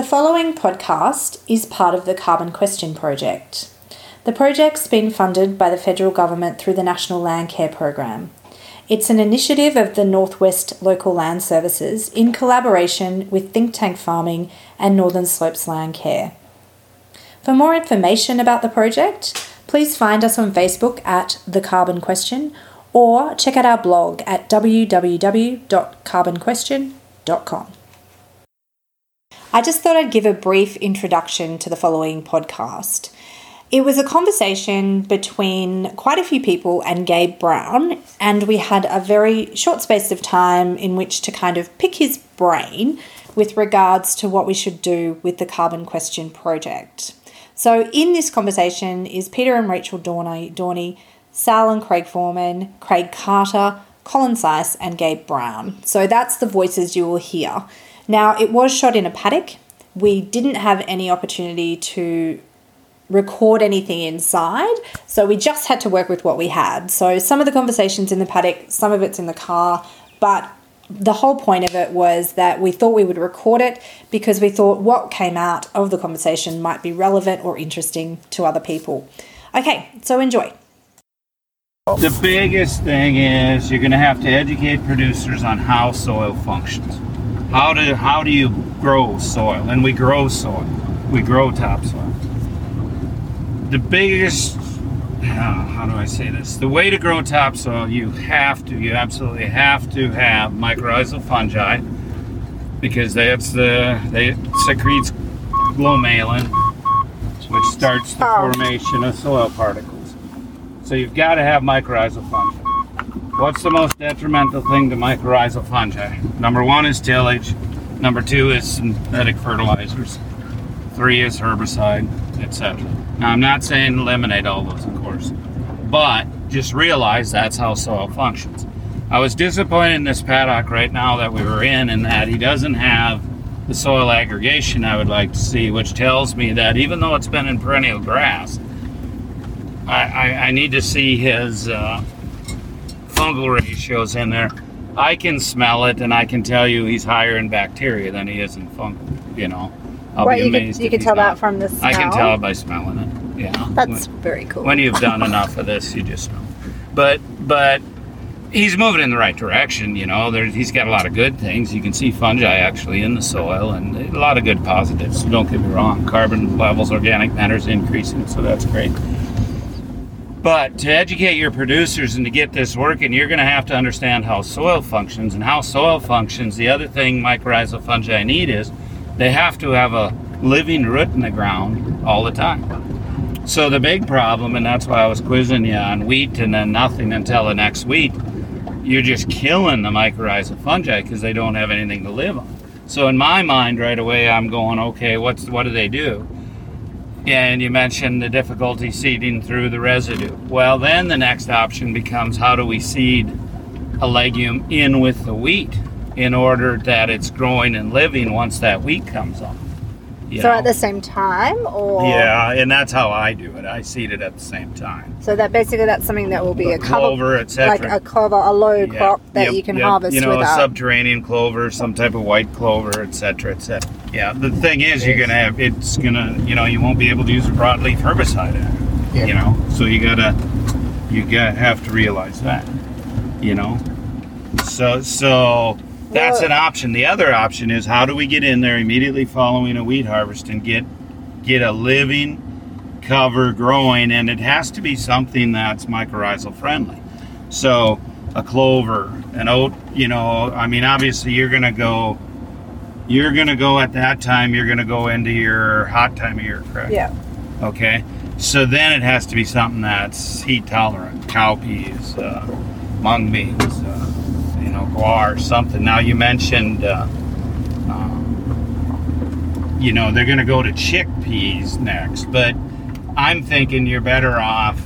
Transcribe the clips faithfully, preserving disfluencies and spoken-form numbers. The following podcast is part of the Carbon Question project. The project's been funded by the federal government through the National Land Care Program. It's an initiative of the Northwest Local Land Services in collaboration with Think Tank Farming and Northern Slopes Land Care. For more information about the project, please find us on Facebook at The Carbon Question or check out our blog at w w w dot carbon question dot com. I just thought I'd give a brief introduction to the following podcast. It was a conversation between quite a few people and Gabe Brown, and we had a very short space of time in which to kind of pick his brain with regards to what we should do with the Carbon Question project. So in this conversation is Peter and Rachel Dorney, Dorney Sal and Craig Foreman, Craig Carter, Colin Sice and Gabe Brown. So that's the voices you will hear. Now, it was shot in a paddock. We didn't have any opportunity to record anything inside, so we just had to work with what we had. So some of the conversation's in the paddock, some of it's in the car, but the whole point of it was that we thought we would record it because we thought what came out of the conversation might be relevant or interesting to other people. Okay, so enjoy. The biggest thing is you're going to have to educate producers on how soil functions. How do how do you grow soil? And we grow soil. We grow topsoil. The biggest, uh, how do I say this? The way to grow topsoil, you have to, you absolutely have to have mycorrhizal fungi, because that's the they secretes glomalin, which starts the formation of soil particles. So you've got to have mycorrhizal fungi. What's the most detrimental thing to mycorrhizal fungi? Number one is tillage. Number two is synthetic fertilizers. Three is herbicide, et cetera. Now, I'm not saying eliminate all those, of course, but just realize that's how soil functions. I was disappointed in this paddock right now that we were in, and that he doesn't have the soil aggregation I would like to see, which tells me that even though it's been in perennial grass, I, I, I need to see his... Uh, fungal ratios in there. I can smell it, and I can tell you he's higher in bacteria than he is in fungal. You know, I'll right, be amazed. You can, you can tell not. That from the smell. I can tell by smelling it. Yeah, that's when, very cool. When you've done enough of this, you just know. But but he's moving in the right direction. You know, there, he's got a lot of good things. You can see fungi actually in the soil, and a lot of good positives. So don't get me wrong. Carbon levels, organic matter's increasing, so that's great. But to educate your producers and to get this working, you're going to have to understand how soil functions. And how soil functions, the other thing mycorrhizal fungi need is they have to have a living root in the ground all the time. So the big problem, and that's why I was quizzing you on wheat and then nothing until the next wheat, you're just killing the mycorrhizal fungi because they don't have anything to live on. So in my mind right away, I'm going, okay, what's what do they do? And you mentioned the difficulty seeding through the residue. Well, then the next option becomes how do we seed a legume in with the wheat in order that it's growing and living once that wheat comes off. So know? At the same time? Or Yeah, and that's how I do it. I seed it at the same time. So that basically that's something that will be a, a clover, et cetera. Like a clover, a low yeah. crop that yep. you can yep. harvest with. You know, without. A subterranean clover, some type of white clover, et cetera, et cetera. Yeah, the thing is, you're gonna have it's gonna you know you won't be able to use a broadleaf herbicide, in it, yeah. you know. So you gotta you gotta have to realize that, you know. So so that's Whoa. an option. The other option is how do we get in there immediately following a wheat harvest and get get a living cover growing, and it has to be something that's mycorrhizal friendly. So a clover, an oat, you know. I mean, obviously you're gonna go. You're going to go at that time, you're going to go into your hot time of year, correct? Yeah. Okay. So then it has to be something that's heat tolerant. Cow peas, uh, mung beans, uh, you know, guar, something. Now you mentioned, uh, um, you know, they're going to go to chickpeas next. But I'm thinking you're better off.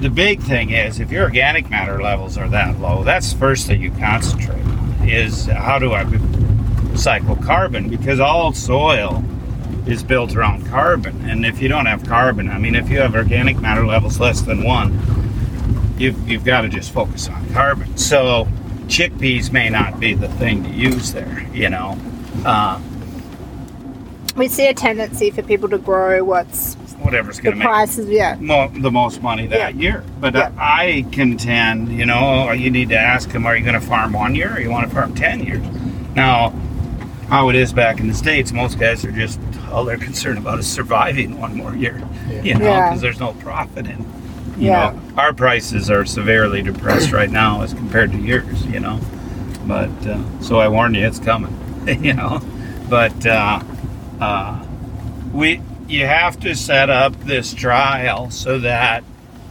The big thing is if your organic matter levels are that low, that's the first thing you concentrate on is how do I... cycle carbon, because all soil is built around carbon, and if you don't have carbon, I mean if you have organic matter levels less than one, you've, you've got to just focus on carbon. So chickpeas may not be the thing to use there, you know. Uh, we see a tendency for people to grow what's whatever's going to make prices, yeah. mo- the most money that yeah. year. But yeah. I contend, you know, you need to ask them, are you going to farm one year or you want to farm ten years? Now, how it is back in the States, most guys are just, all they're concerned about is surviving one more year, yeah. you know, because yeah. there's no profit in it. You yeah. know, our prices are severely depressed right now as compared to yours, you know. But, uh, so I warn you, it's coming, you know. But uh, uh, we, you have to set up this trial so that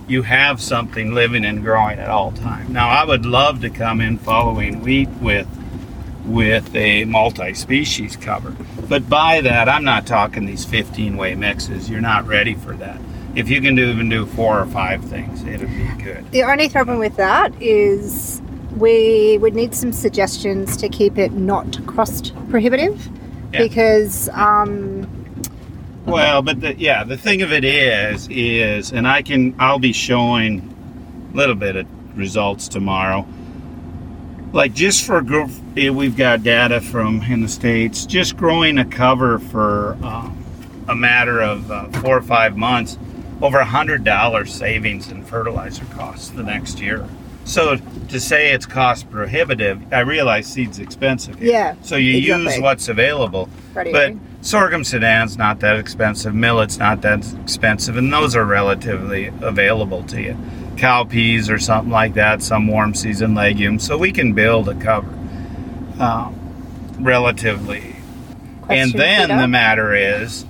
you have something living and growing at all time. Now, I would love to come in following wheat with with a multi-species cover. But by that, I'm not talking these fifteen-way mixes. You're not ready for that. If you can do, even do four or five things, it'll be good. The only problem with that is we would need some suggestions to keep it not cost prohibitive, yeah. because... Um, well, but the, yeah, the thing of it is, is, and I can, I'll be showing a little bit of results tomorrow. Like just for, we've got data from in the States, just growing a cover for um, a matter of uh, four or five months, over one hundred dollars savings in fertilizer costs the next year. So to say it's cost prohibitive, I realize seed's expensive here. Yeah, so you exactly. use what's available. Pretty but right. sorghum Sudan's not that expensive, millet's not that expensive, and those are relatively available to you. Cow peas or something like that, some warm season legumes. So we can build a cover um, relatively. Question, and then Peter? The matter is,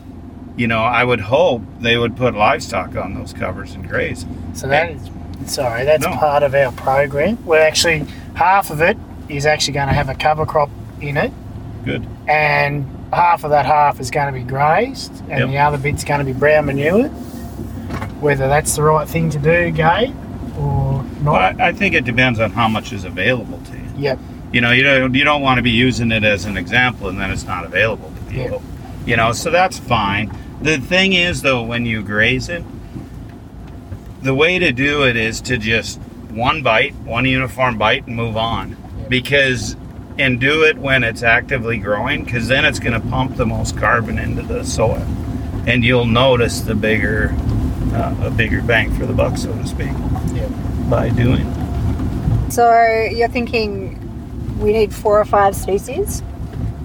you know, I would hope they would put livestock on those covers and graze. So that is, sorry, that's no. part of our program. We're actually, half of it is actually going to have a cover crop in it. Good. And half of that half is going to be grazed, and yep. the other bit's going to be brown manure. Whether that's the right thing to do, Gabe, or not. Well, I, I think it depends on how much is available to you. Yep. You know, you don't, you don't want to be using it as an example and then it's not available to people. Yep. You know, so that's fine. The thing is, though, when you graze it, the way to do it is to just one bite, one uniform bite, and move on. Yep. Because, and do it when it's actively growing, because then it's going to pump the most carbon into the soil. And you'll notice the bigger... Uh, a bigger bang for the buck, so to speak, yeah. by doing that. So you're thinking we need four or five species?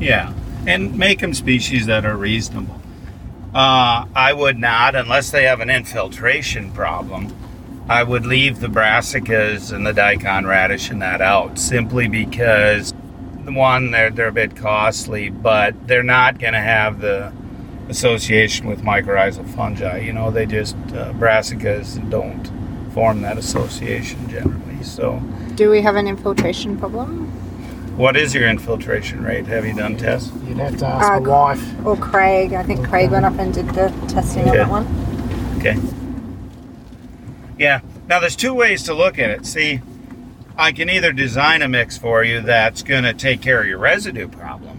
Yeah, and make them species that are reasonable. Uh, I would not, unless they have an infiltration problem, I would leave the brassicas and the daikon radish and that out, simply because, one, they're, they're a bit costly, but they're not going to have the association with mycorrhizal fungi. You know, they just uh, brassicas don't form that association generally. So do we have an infiltration problem? What is your infiltration rate? Have you done tests? You'd have to ask uh, my wife or Craig. I think Craig went up and did the testing okay. on that one. Okay. Yeah. Now there's two ways to look at it. See, I can either design a mix for you that's going to take care of your residue problem,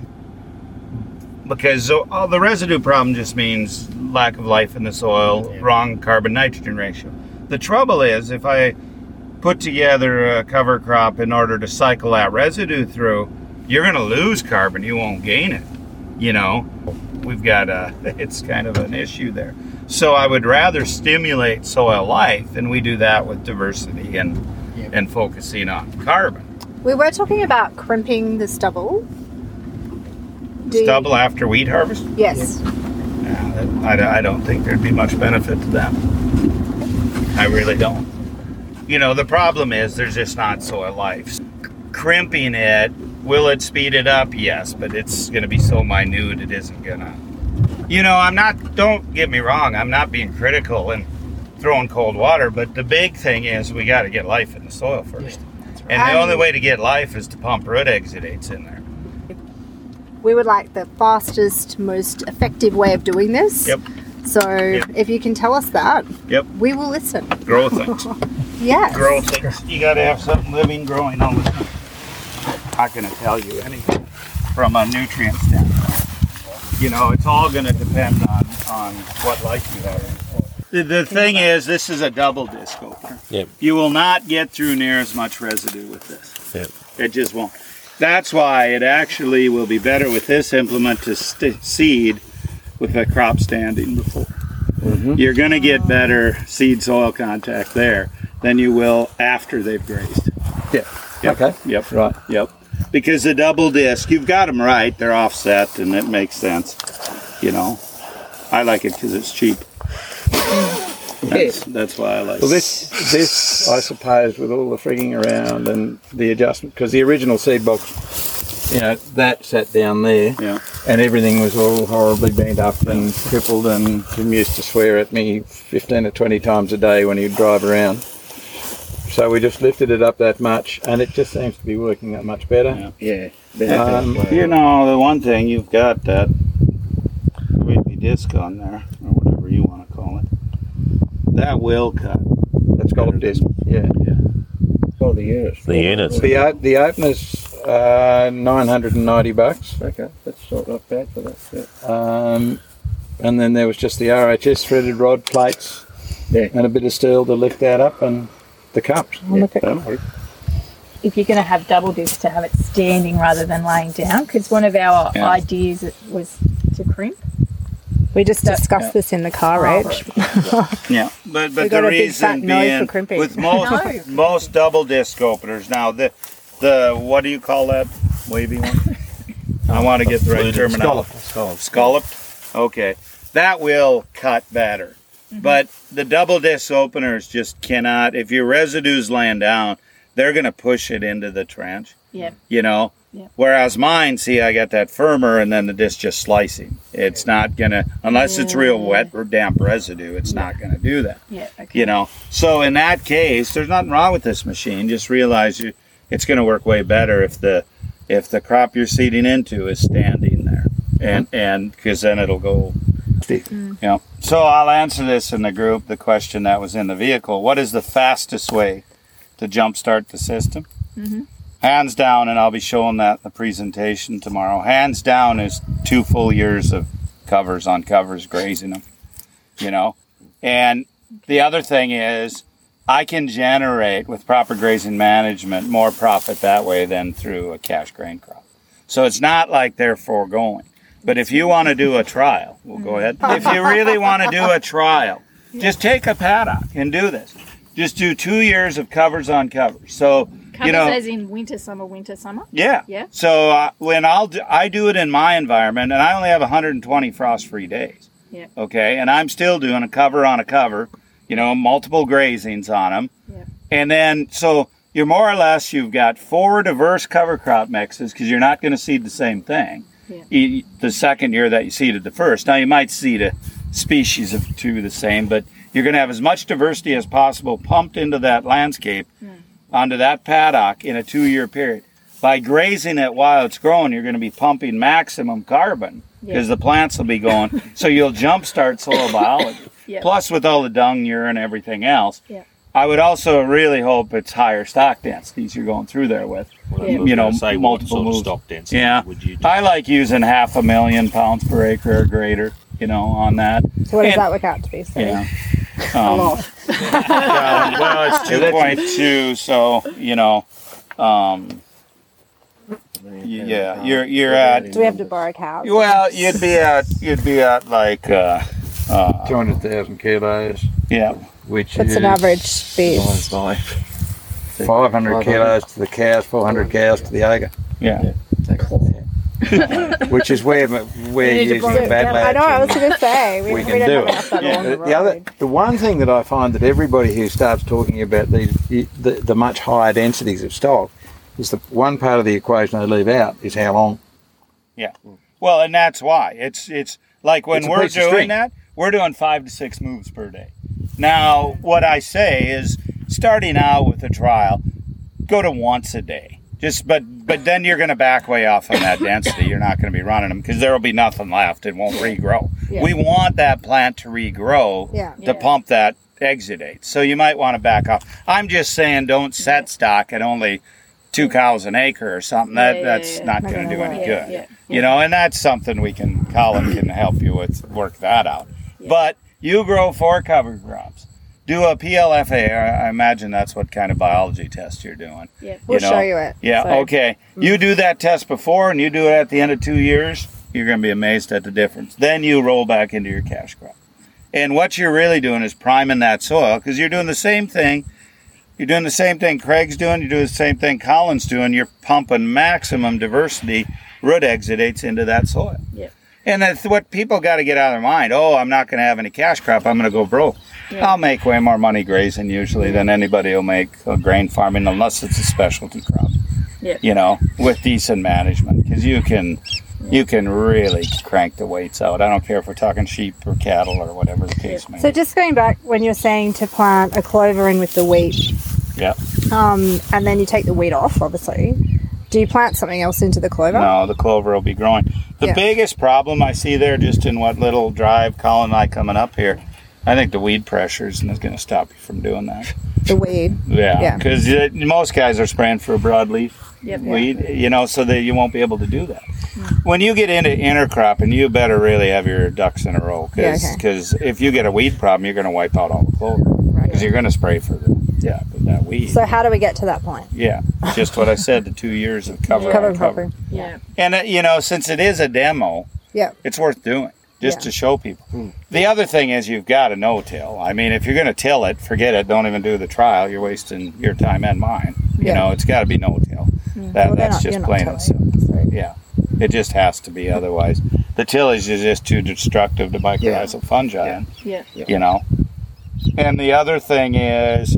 because oh, the residue problem just means lack of life in the soil, yeah. wrong carbon-nitrogen ratio. The trouble is, if I put together a cover crop in order to cycle that residue through, you're going to lose carbon, you won't gain it. You know, we've got a, it's kind of an issue there. So I would rather stimulate soil life, and we do that with diversity and, yeah. and focusing on carbon. We were talking about crimping the stubble. Do stubble you, after wheat harvest? Yes. Yeah, I, I don't think there'd be much benefit to that. I really don't. You know, the problem is there's just not soil life. Crimping it, will it speed it up? Yes, but it's going to be so minute it isn't going to. You know, I'm not, don't get me wrong, I'm not being critical and throwing cold water, but the big thing is we got to get life in the soil first. Yeah, that's right. And the I only mean, way to get life is to pump root exudates in there. We would like the fastest, most effective way of doing this. Yep. So yep. if you can tell us that, yep. we will listen. Grow things. Yes. Grow things. You got to have something living, growing all the time. Not going to tell you anything from a nutrient standpoint. You know, it's all going to depend on, on what life you have. The, the thing is, this is a double disc opener. Yep. You will not get through near as much residue with this. Yep. It just won't. That's why it actually will be better with this implement to st- seed with that crop standing before. Mm-hmm. You're going to get better seed soil contact there than you will after they've grazed. Yeah. Yep. Okay. Yep. Right. Yep. Because the double disc, you've got them right. They're offset, and it makes sense. You know, I like it because it's cheap. That's, that's why I like it. Well, this, this, I suppose, with all the frigging around and the adjustment, because the original seed box, you know, that sat down there, yeah, and everything was all horribly beat up and crippled, and Jim used to swear at me fifteen or twenty times a day when he'd drive around. So we just lifted it up that much, and it just seems to be working that much better. Yeah. yeah. Um, you know, the one thing, you've got that creepy disc on there, or whatever you want to call it. That will cut. That's golden disc. Yeah. yeah. Oh, the units. The units. The, o- the opener's uh, nine hundred ninety bucks. Okay, that's not, not bad for that. Yeah. Um, and then there was just the R H S threaded rod plates, yeah, and a bit of steel to lift that up, and the cups. Well, look at, if you're going to have double discs, to have it standing rather than laying down, because one of our yeah. ideas was to crimp. We just discussed yeah. this in the car, right? yeah, but but the reason being with most no. most double disc openers now, the the what do you call that wavy one? I want to get the right terminology. Scalloped. Scalloped. Okay, that will cut better. Mm-hmm. But the double disc openers just cannot. If your residues laying down, they're going to push it into the trench. Yeah. You know. Yep. Whereas mine, see, I got that firmer, and then the disc just slicing. It's not going to, unless yeah. it's real wet or damp residue, it's yeah. not going to do that. Yeah. Okay. You know. So in that case, there's nothing wrong with this machine. Just realize you, it's going to work way better if the if the crop you're seeding into is standing there, and and because then it'll go. Mm. Yeah. So I'll answer this in the group, the question that was in the vehicle. What is the fastest way to jumpstart the system? Mm-hmm. Hands down, and I'll be showing that in the presentation tomorrow, hands down is two full years of covers on covers, grazing them, you know. And the other thing is, I can generate, with proper grazing management, more profit that way than through a cash grain crop. So it's not like they're foregoing. But if you want to do a trial, we'll go ahead. If you really want to do a trial, just take a paddock and do this. Just do two years of covers on covers. So, covers, you know, as in winter, summer, winter, summer? Yeah. Yeah. So uh, when I'll do, I do it in my environment, and I only have one hundred twenty frost-free days. Yeah. Okay. And I'm still doing a cover on a cover, you know, multiple grazings on them. Yeah. And then, so you're more or less, you've got four diverse cover crop mixes, because you're not going to seed the same thing. Yeah. The second year that you seeded the first. Now, you might seed a species of two the same, but you're going to have as much diversity as possible pumped into that landscape, mm. onto that paddock in a two-year period. By grazing it while it's growing, you're going to be pumping maximum carbon because yeah. the plants will be going. So you'll jumpstart soil biology. Yep. Plus, with all the dung, urine, everything else, yep. I would also really hope it's higher stock densities you're going through there with, well, yeah. you know, say multiple sort of stock density. Yeah, would you I like using half a million pounds per acre or greater, you know, on that. So what and, does that look out to be? So? Yeah, um, a lot. Yeah, well, it's two point two, so you know, um, yeah, you're you're at. Do we have to borrow cows? Well, you'd be at you'd be at like uh, uh, two hundred thousand kilos. Yeah. Which That's is an average speed. five hundred kilos to the cows, four hundred cows to the ogre. Yeah. yeah. Which is where we're using the bad lads. I know, I was going to say. We, we can we do it. Yeah. The, the, other, the one thing that I find that everybody who starts talking about the, the, the much higher densities of stock is the one part of the equation they leave out is how long. Yeah. Well, and that's why. It's, it's like when it's we're doing that, we're doing five to six moves per day. Now, what I say is, starting out with a trial, go to once a day. Just, but, but then you're going to back way off on that density. You're not going to be running them because there will be nothing left. It won't regrow. Yeah. We want that plant to regrow yeah. to yeah. pump that exudate. So you might want to back off. I'm just saying, don't set stock at only two cows an acre or something. That yeah, that's yeah, yeah. not going to do any yeah, good. Yeah, yeah. You know, and that's something we can. Colin can help you with work that out. Yeah. But. You grow four cover crops. Do a P L F A. I imagine that's what kind of biology test you're doing. Yeah, we'll you know? show you it. Yeah, so. okay. Mm. You do that test before, and you do it at the end of two years. you're going to be amazed at the difference. Then you roll back into your cash crop. And what you're really doing is priming that soil, because you're doing the same thing. You're doing the same thing Craig's doing. You're doing the same thing Colin's doing. You're pumping maximum diversity root exudates into that soil. Yeah. And that's what people got to get out of their mind. Oh, I'm not going to have any cash crop. I'm going to go broke. Yeah. I'll make way more money grazing usually than anybody will make grain farming, unless it's a specialty crop. Yeah. You know, with decent management, because you can, yeah. you can really crank the weights out. I don't care if we're talking sheep or cattle or whatever the case yeah. may be. So just going back when you're saying to plant a clover in with the wheat. Yeah. Um, and then you take the wheat off, obviously. Do you plant something else into the clover? No, the clover will be growing. The yeah. biggest problem I see there, just in what little drive Colin and I coming up here, I think the weed pressure is going to stop you from doing that. The weed? Yeah, because yeah. most guys are spraying for a broadleaf yep, weed, yeah. you know, so that you won't be able to do that. Mm. When you get into intercropping, you better really have your ducks in a row, because yeah, okay. if you get a weed problem, you're going to wipe out all the clover, because right. you're going to spray for the yeah, that weed. So how do we get to that point? Yeah, just what I said, the two years of cover. Cover, cover. Yeah. And, uh, you know, since it is a demo, yeah. it's worth doing just yeah. to show people. Mm. The other thing is you've got to no-till. I mean, if you're going to till it, forget it. Don't even do the trial. You're wasting your time and mine. Yeah. You know, it's got to be no-till. Yeah. That, well, that's not, just plain and simple. Yeah, it just has to be. Otherwise, the tillage is just too destructive to mycorrhizal yeah. fungi. Yeah. Yeah. yeah, You know. And the other thing is,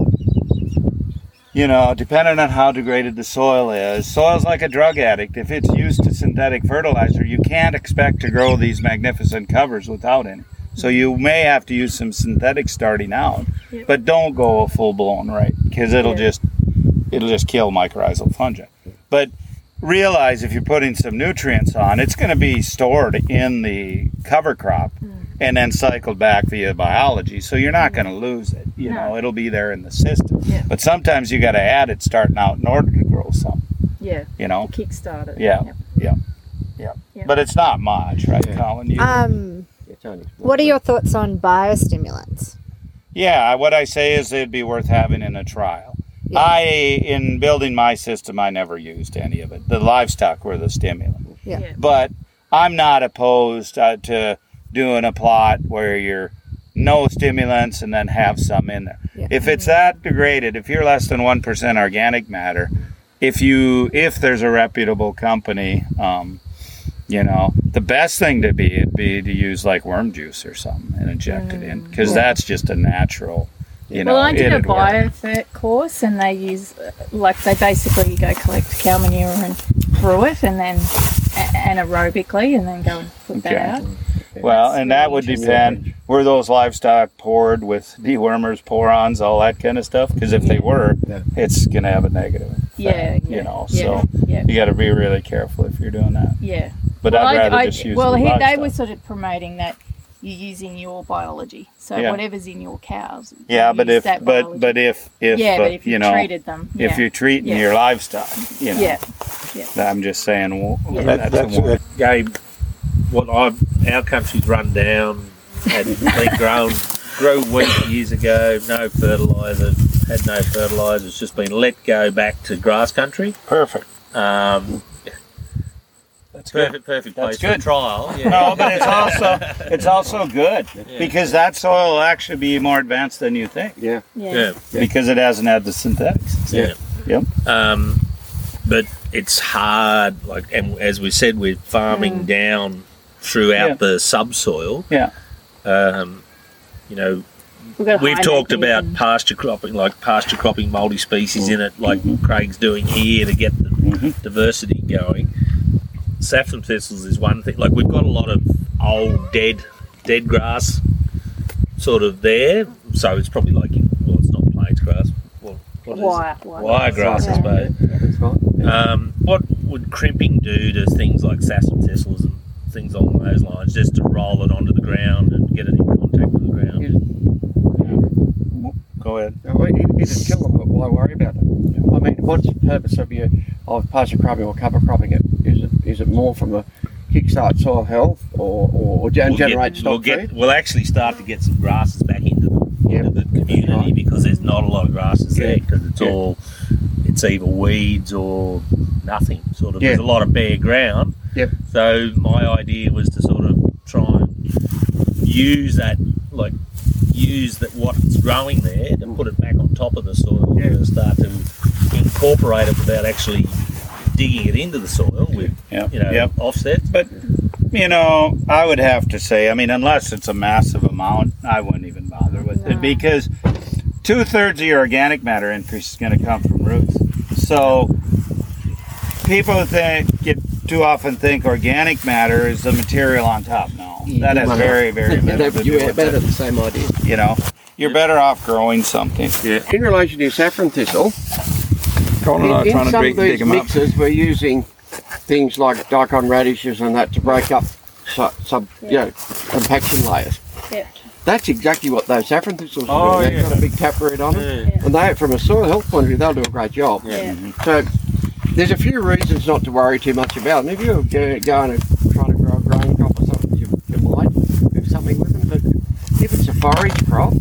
you know, depending on how degraded the soil is, soil's like a drug addict. If it's used to synthetic fertilizer, you can't expect to grow these magnificent covers without any. So you may have to use some synthetic starting out, yep. but don't go full blown, right? Because it'll yeah. just it'll just kill mycorrhizal fungi. But realize if you're putting some nutrients on, it's going to be stored in the cover crop mm. and then cycled back via biology, so you're not going to lose it. You no. know, it'll be there in the system. Yeah. But sometimes you got to add it starting out in order to grow something. Yeah. You know? Kickstart it. Yeah. Yeah. Yeah. yeah. yeah. But it's not much, right, yeah. Colin? You um, what are your thoughts on biostimulants? Yeah, what I say is it'd be worth having in a trial. Yeah. I, in building my system, I never used any of it. The livestock were the stimulant. Yeah. yeah. But I'm not opposed uh, to doing a plot where you're no stimulants and then have some in there. Yeah. If it's that degraded, if you're less than one percent organic matter, if you if there's a reputable company, um, you know, the best thing to be, it'd be to use like worm juice or something and inject mm. it in, because yeah. that's just a natural. You know, well, I did a biofert course, and they use, like, they basically, you go collect cow manure and brew it, and then anaerobically, and then go and put okay. that out. Okay. Well, that's and that would depend, were those livestock poured with dewormers, porons, all that kind of stuff? Because if yeah. they were, yeah. it's going to have a negative effect, yeah, yeah, you know, yeah, so yeah. you got to be really careful if you're doing that. Yeah. But well, I'd rather I, just I, use well, the Well, they were sort of promoting that you're using your biology, so yeah. whatever's in your cows. Yeah, you but, if, but, but if but if yeah, but, but if you, you know, treated them, yeah. if you're treating yeah. your livestock, you know, yeah. yeah. I'm just saying. Well, yeah. that, that's a that Gabe. What I've our country's run down. Had they grown grew wheat years ago? No fertilizer. Had no fertilizer. It's just been let go back to grass country. Perfect. Um, That's perfect, perfect place that's good. For trial. Yeah. No, but it's also it's also good yeah. because that soil will actually be more advanced than you think. Yeah, yeah, yeah. yeah. because it hasn't had the synthetics. Yeah, yeah. Um, but it's hard. Like, and as we said, we're farming mm. down throughout yeah. the subsoil. Yeah. Um, you know, we've, we've talked about and... pasture cropping, like pasture cropping multi-species mm. in it, like mm-hmm. Craig's doing here to get the mm-hmm. diversity going. Saffron thistles is one thing. Like, we've got a lot of old dead dead grass sort of there, so it's probably like, well, it's not plains grass. Well, what wire, is it? Wire, wire grass, I suppose. Yeah. Um, what would crimping do to things like saffron thistles and things along those lines, just to roll it onto the ground and get it in contact with the ground? Yeah. Go ahead. It'd kill them, but why worry about them? Yeah. I mean, what's the purpose of your of pasture cropping or cover cropping it? Is it is it more from a kickstart soil health, or, or, or generate we'll get, stock we'll get, food? We'll actually start to get some grasses back into the, yep. into the community right. because there's not a lot of grasses yeah. there, because it's yeah. all it's either weeds or nothing. Sort of, yeah. there's a lot of bare ground, Yep. So my idea was to sort of try and use that, like use that what's growing there to put it back on top of the soil yep. and start to incorporate it without actually digging it into the soil with yep. you know yep. offsets. But you know, I would have to say, I mean, unless it's a massive amount, I wouldn't even bother with no. it, because two-thirds of your organic matter increase is going to come from roots. So people think, get too often think organic matter is the material on top. No, that has very, very little. You had better the same idea. You know, you're better off growing something. Yeah. In relation to saffron thistle, Colin and I are trying to dig them up. In some of these mixes, we're using things like daikon radishes and that to break up sub, sub yeah. you know, compaction layers. Yeah. That's exactly what those saffron thistles oh, are doing. They've yeah. got a big taproot on them. Yeah. And they, from a soil health point of view, they'll do a great job. Yeah. Mm-hmm. So there's a few reasons not to worry too much about them. If you're going to try to grow a grain crop or something, you might do something with them. But if it's a forage crop,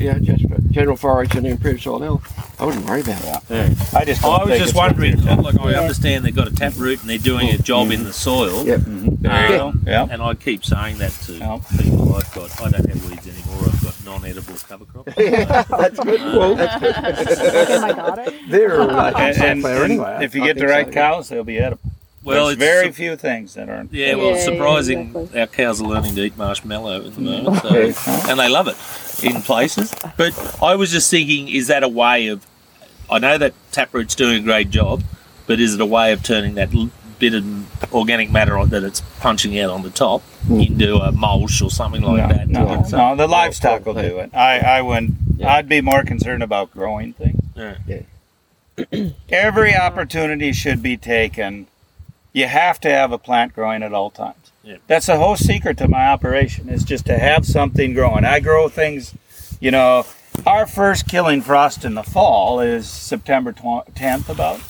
you know, just for general forage and improved soil health, I wouldn't worry about that. Yeah. I just. I was just wondering. Like I yeah. understand they've got a taproot and they're doing a job yeah. in the soil. Yep. Mm-hmm. um, yeah. And I keep saying that to yeah. people. I've got. I don't have weeds anymore. I've got non-edible cover crops. Yeah, so, that's good. Uh, well, that's good. Am I got it? They're right. And, and, and anyway, if you I get the right so, cows, yeah. they'll be edible. Well, There's it's very su- few things that aren't. Yeah, well, yeah, it's surprising exactly. Our cows are learning to eat marshmallow at the moment, so, and they love it in places. But I was just thinking, is that a way of, I know that taproot's doing a great job, but is it a way of turning that bit of organic matter on, that it's punching out on the top mm. into a mulch or something like no, that? No, no, no, the livestock will do it. I, I wouldn't, yeah. I'd be more concerned about growing things. Yeah. Yeah. Every opportunity should be taken. You have to have a plant growing at all times. Yep. That's the whole secret to my operation, is just to have something growing. I grow things, you know, our first killing frost in the fall is September tenth about,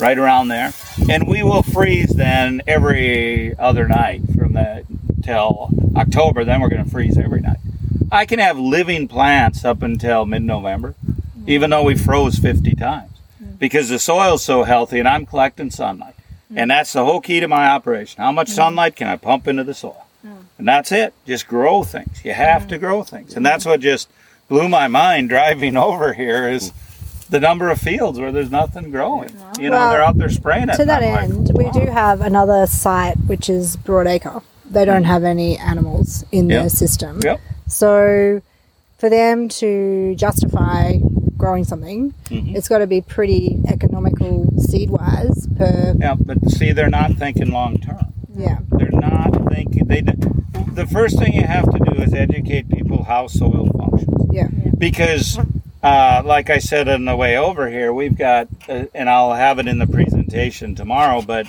right around there. And we will freeze then every other night from that till October. Then we're going to freeze every night. I can have living plants up until mid-November, mm-hmm. even though we froze fifty times, mm-hmm. because the soil's so healthy and I'm collecting sunlight. And that's the whole key to my operation. How much mm. sunlight can I pump into the soil? Mm. And that's it. Just grow things. You have mm. to grow things. And that's what just blew my mind driving over here, is the number of fields where there's nothing growing. Wow. You know, well, they're out there spraying it. To that I'm end, like, wow. we do have another site, which is Broadacre. They don't have any animals in yep. their system. Yep. So for them to justify growing something, mm-hmm. it's got to be pretty economical seed-wise per... Yeah, but see, they're not thinking long-term. Yeah. They're not thinking... They. The first thing you have to do is educate people how soil functions. Yeah. yeah. Because, uh, like I said on the way over here, we've got, uh, and I'll have it in the presentation tomorrow, but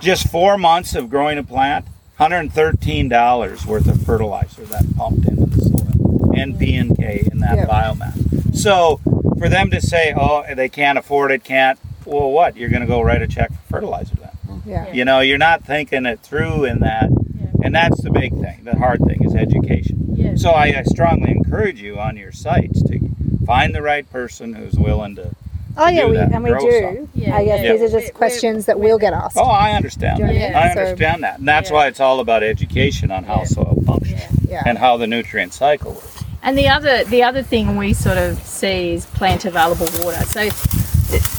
just four months of growing a plant, one hundred thirteen dollars worth of fertilizer that pumped into the soil, N, P, and K in that yeah. biomass. So... For them to say, oh, they can't afford it, can't, well, what? You're going to go write a check for fertilizer then. Yeah. You know, you're not thinking it through in that. Yeah. And that's the big thing. The hard thing is education. Yeah. So I, I strongly encourage you on your sites to find the right person who's willing to Oh, yeah, we, and we do. Yeah. I guess yeah. these are just questions that we'll get asked. Oh, I understand that. Yeah. I understand so, that. And that's yeah. why it's all about education on how yeah. soil functions yeah. Yeah. and how the nutrient cycle works. And the other the other thing we sort of see is plant available water. So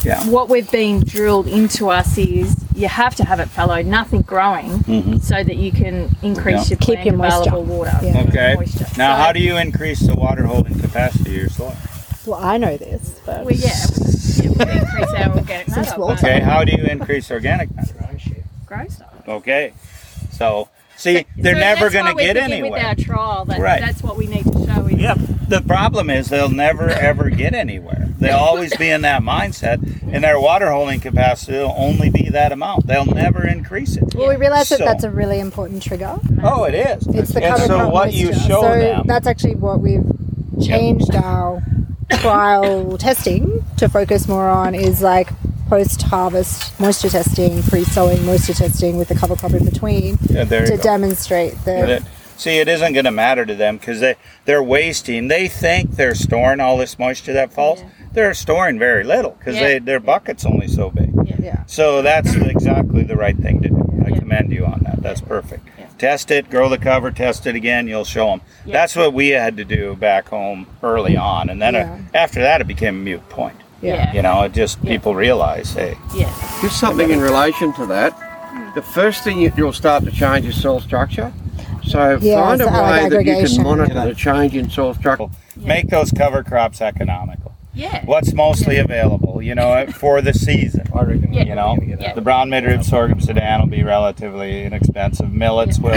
yeah. what we've been drilled into us is you have to have it fallowed, nothing growing, mm-hmm. so that you can increase yeah. your plant Keep your available water. Yeah. Okay. Now, so, how do you increase the water holding capacity of your soil? Well, I know this, but well, yeah, we, yeah, we increase our organic matter. Okay. How do you increase organic matter? Grow stuff. Okay. So. See, they're so never going to get anywhere. With our trial, that, right. That's what we need to show. Is yep. The problem is they'll never, ever get anywhere. They'll always be in that mindset, and their water holding capacity will only be that amount. They'll never increase it. Well, we realize so, that that's a really important trigger. Oh, it is. It's the cover crop moisture. And so what you show so them. That's actually what we've changed yep. our trial testing to focus more on, is like post-harvest moisture testing, pre-sowing moisture testing with the cover crop in between yeah, to go. demonstrate the... See, it isn't going to matter to them because they, they're wasting. They think they're storing all this moisture that falls. Yeah. They're storing very little because yeah. their bucket's only so big. Yeah. Yeah. So that's exactly the right thing to do. I yeah. can commend you on that. That's perfect. Yeah. Test it, grow the cover, test it again, you'll show them. Yeah. That's what we had to do back home early on. And then yeah. a, after that, it became a moot point. Yeah. You know, it just yeah. people realize, hey. Yeah. Here's something in relation to that. The first thing you, you'll start to change is soil structure. So yeah, find a way that you can monitor yeah. the change in soil structure. Yeah. Make those cover crops economical. Yeah. What's mostly yeah. available, you know, for the season. Yeah. You know, yeah. the brown midrib sorghum Sudan will be relatively inexpensive. Millets yeah. will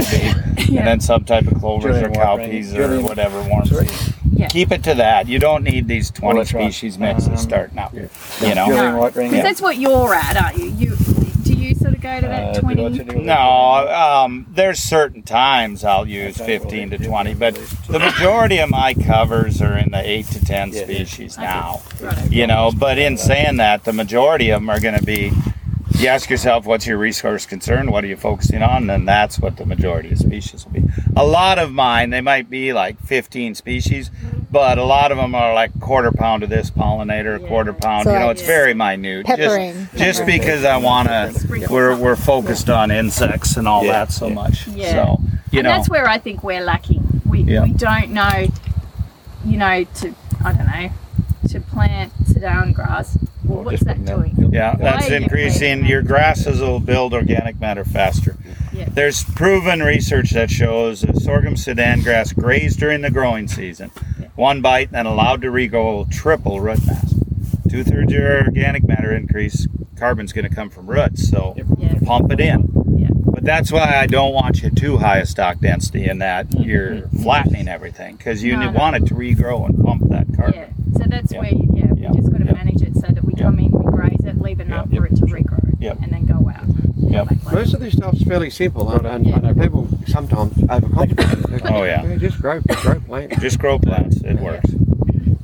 be, yeah. and then some type of clovers Julian or cow peas or whatever warm season. Yeah. Keep it to that. You don't need these twenty species right. mixes um, starting out. Yeah. You know, no. yeah. that's what you're at, aren't you? You do you sort of go to that uh, twenty? No, um, there's certain times I'll use fifteen to twenty, but the majority of my covers are in the eight to ten yeah, species yeah. now. Right. You know, but in saying that, the majority of them are going to be. You ask yourself, what's your resource concern? What are you focusing on? And that's what the majority of species will be. A lot of mine, they might be like fifteen species, but a lot of them are like quarter pound of this pollinator, yeah. quarter pound. So you know, it's very minute. Peppering. Just, peppering. just because I want to, we're we're focused on insects and all yeah. that so yeah. much. Yeah. So, you and know. That's where I think we're lacking. We yeah. we don't know, you know, to, I don't know, to plant Sudan grass. Well, what's that doing? Yeah, that's increasing. Your grasses will build organic matter faster. Yeah. There's proven research that shows that sorghum Sudan grass grazed during the growing season, yeah. one bite, then allowed to regrow will triple root mass. Two-thirds of your organic matter increase, carbon's going to come from roots, so yeah. pump it in. Yeah. But that's why I don't want you too high a stock density in that mm-hmm. you're flattening everything, because you no, want no. it to regrow and pump that carbon. Yeah. So that's yeah. where you, yeah, yeah. we just got to yeah. manage it so that we come in, we graze it, leave enough yep. for it to regrow, yep. and then go out. Yep. Most of this stuff's fairly simple. I know, yeah. I know people sometimes overcomplicate it. Oh yeah. yeah. Just grow, grow plants. Just grow plants. It yeah. works.